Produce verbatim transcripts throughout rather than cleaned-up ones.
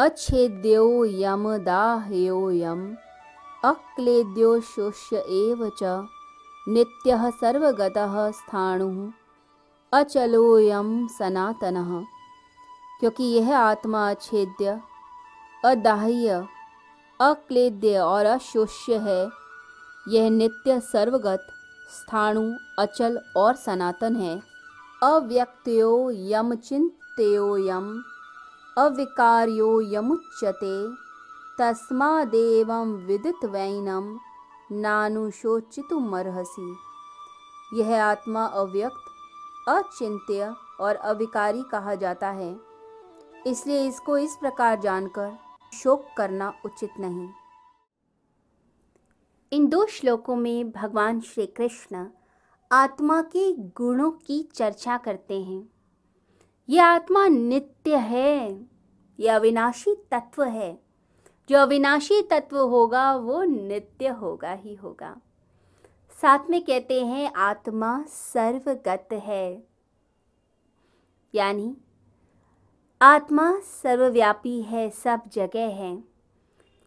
अछेद्यो यमदाह्योऽयम् अक्लेद्यो शोष्य एव च नित्यः सर्वगतः स्थाणुः अचलोऽयम् सनातनः। क्योंकि यह आत्मा अछेद्य, अदाह्य, अक्लेद्य और अशोष्य है। यह नित्य, सर्वगत, स्थाणु, अचल और सनातन है। अव्यक्त्यो यमचिन्त्योऽयम् अविकार्यो यमुच्यते। तस्मादेवं विदितवैनं नानुशोचितुमर्हसि। यह आत्मा अव्यक्त, अचिंत्य और अविकारी कहा जाता है, इसलिए इसको इस प्रकार जानकर शोक करना उचित नहीं। इन दो श्लोकों में भगवान श्री कृष्ण आत्मा के गुणों की चर्चा करते हैं। यह आत्मा नित्य है, यह अविनाशी तत्व है। जो अविनाशी तत्व होगा वो नित्य होगा ही होगा। साथ में कहते हैं आत्मा सर्वगत है, यानी आत्मा सर्वव्यापी है, सब जगह है।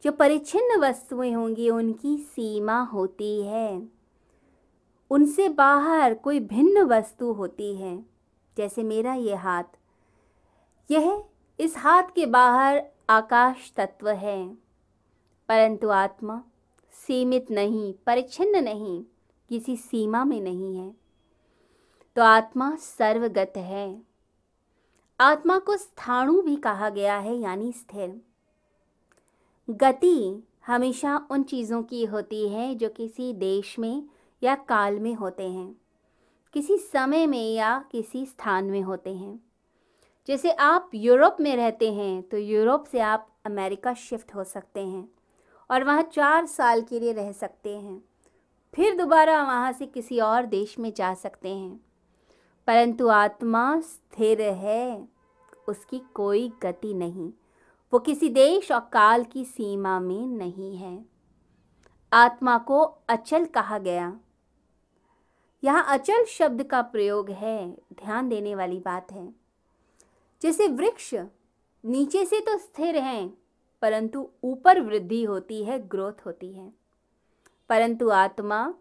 जो परिच्छिन्न वस्तुएं होंगी उनकी सीमा होती है, उनसे बाहर कोई भिन्न वस्तु होती है। जैसे मेरा ये हाथ, यह इस हाथ के बाहर आकाश तत्व है, परंतु आत्मा सीमित नहीं, परिच्छिन्न नहीं, किसी सीमा में नहीं है। तो आत्मा सर्वगत है। आत्मा को स्थाणु भी कहा गया है, यानी स्थिर। गति हमेशा उन चीज़ों की होती है जो किसी देश में या काल में होते हैं, किसी समय में या किसी स्थान में होते हैं। जैसे आप यूरोप में रहते हैं तो यूरोप से आप अमेरिका शिफ्ट हो सकते हैं और वहाँ चार साल के लिए रह सकते हैं, फिर दोबारा वहाँ से किसी और देश में जा सकते हैं। परंतु आत्मा स्थिर है, उसकी कोई गति नहीं, वो किसी देश और काल की सीमा में नहीं है। आत्मा को अचल कहा गया। यहाँ अचल शब्द का प्रयोग है, ध्यान देने वाली बात है। जैसे वृक्ष नीचे से तो स्थिर हैं, परंतु ऊपर वृद्धि होती है, ग्रोथ होती है, परंतु आत्मा,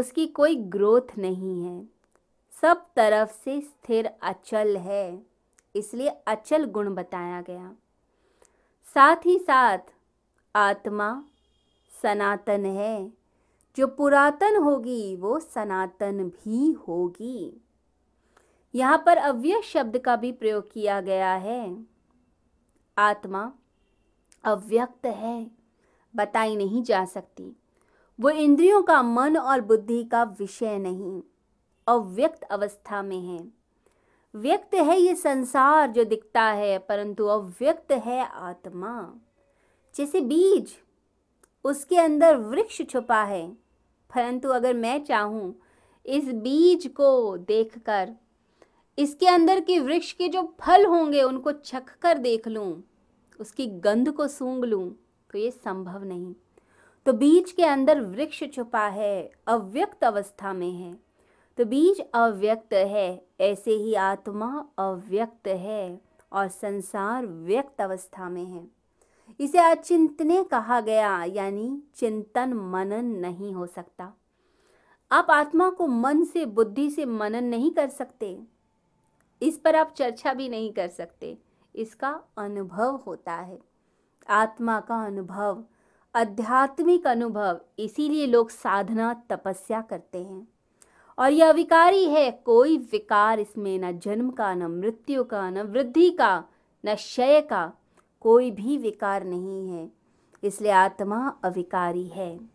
उसकी कोई ग्रोथ नहीं है, सब तरफ से स्थिर अचल है, इसलिए अचल गुण बताया गया। साथ ही साथ आत्मा सनातन है। जो पुरातन होगी वो सनातन भी होगी। यहाँ पर अव्यय शब्द का भी प्रयोग किया गया है। आत्मा अव्यक्त है, बताई नहीं जा सकती। वो इंद्रियों का, मन और बुद्धि का विषय नहीं, अव्यक्त अवस्था में है। व्यक्त है ये संसार जो दिखता है, परंतु अव्यक्त है आत्मा। जैसे बीज, उसके अंदर वृक्ष छुपा है, परंतु अगर मैं चाहूँ इस बीज को देखकर, इसके अंदर के वृक्ष के जो फल होंगे उनको चखकर देख लूँ, उसकी गंध को सूंघ लूँ, तो ये संभव नहीं। तो बीज के अंदर वृक्ष छुपा है, अव्यक्त अवस्था में है, तो बीज अव्यक्त है। ऐसे ही आत्मा अव्यक्त है और संसार व्यक्त अवस्था में है। इसे अचिंतनीय कहा गया, यानी चिंतन मनन नहीं हो सकता। आप आत्मा को मन से, बुद्धि से मनन नहीं कर सकते, इस पर आप चर्चा भी नहीं कर सकते। इसका अनुभव होता है, आत्मा का अनुभव, आध्यात्मिक अनुभव। इसीलिए लोग साधना, तपस्या करते हैं। और यह अविकारी है, कोई विकार इसमें न जन्म का, न मृत्यु का, न वृद्धि का, न क्षय का, कोई भी विकार नहीं है, इसलिए आत्मा अविकारी है।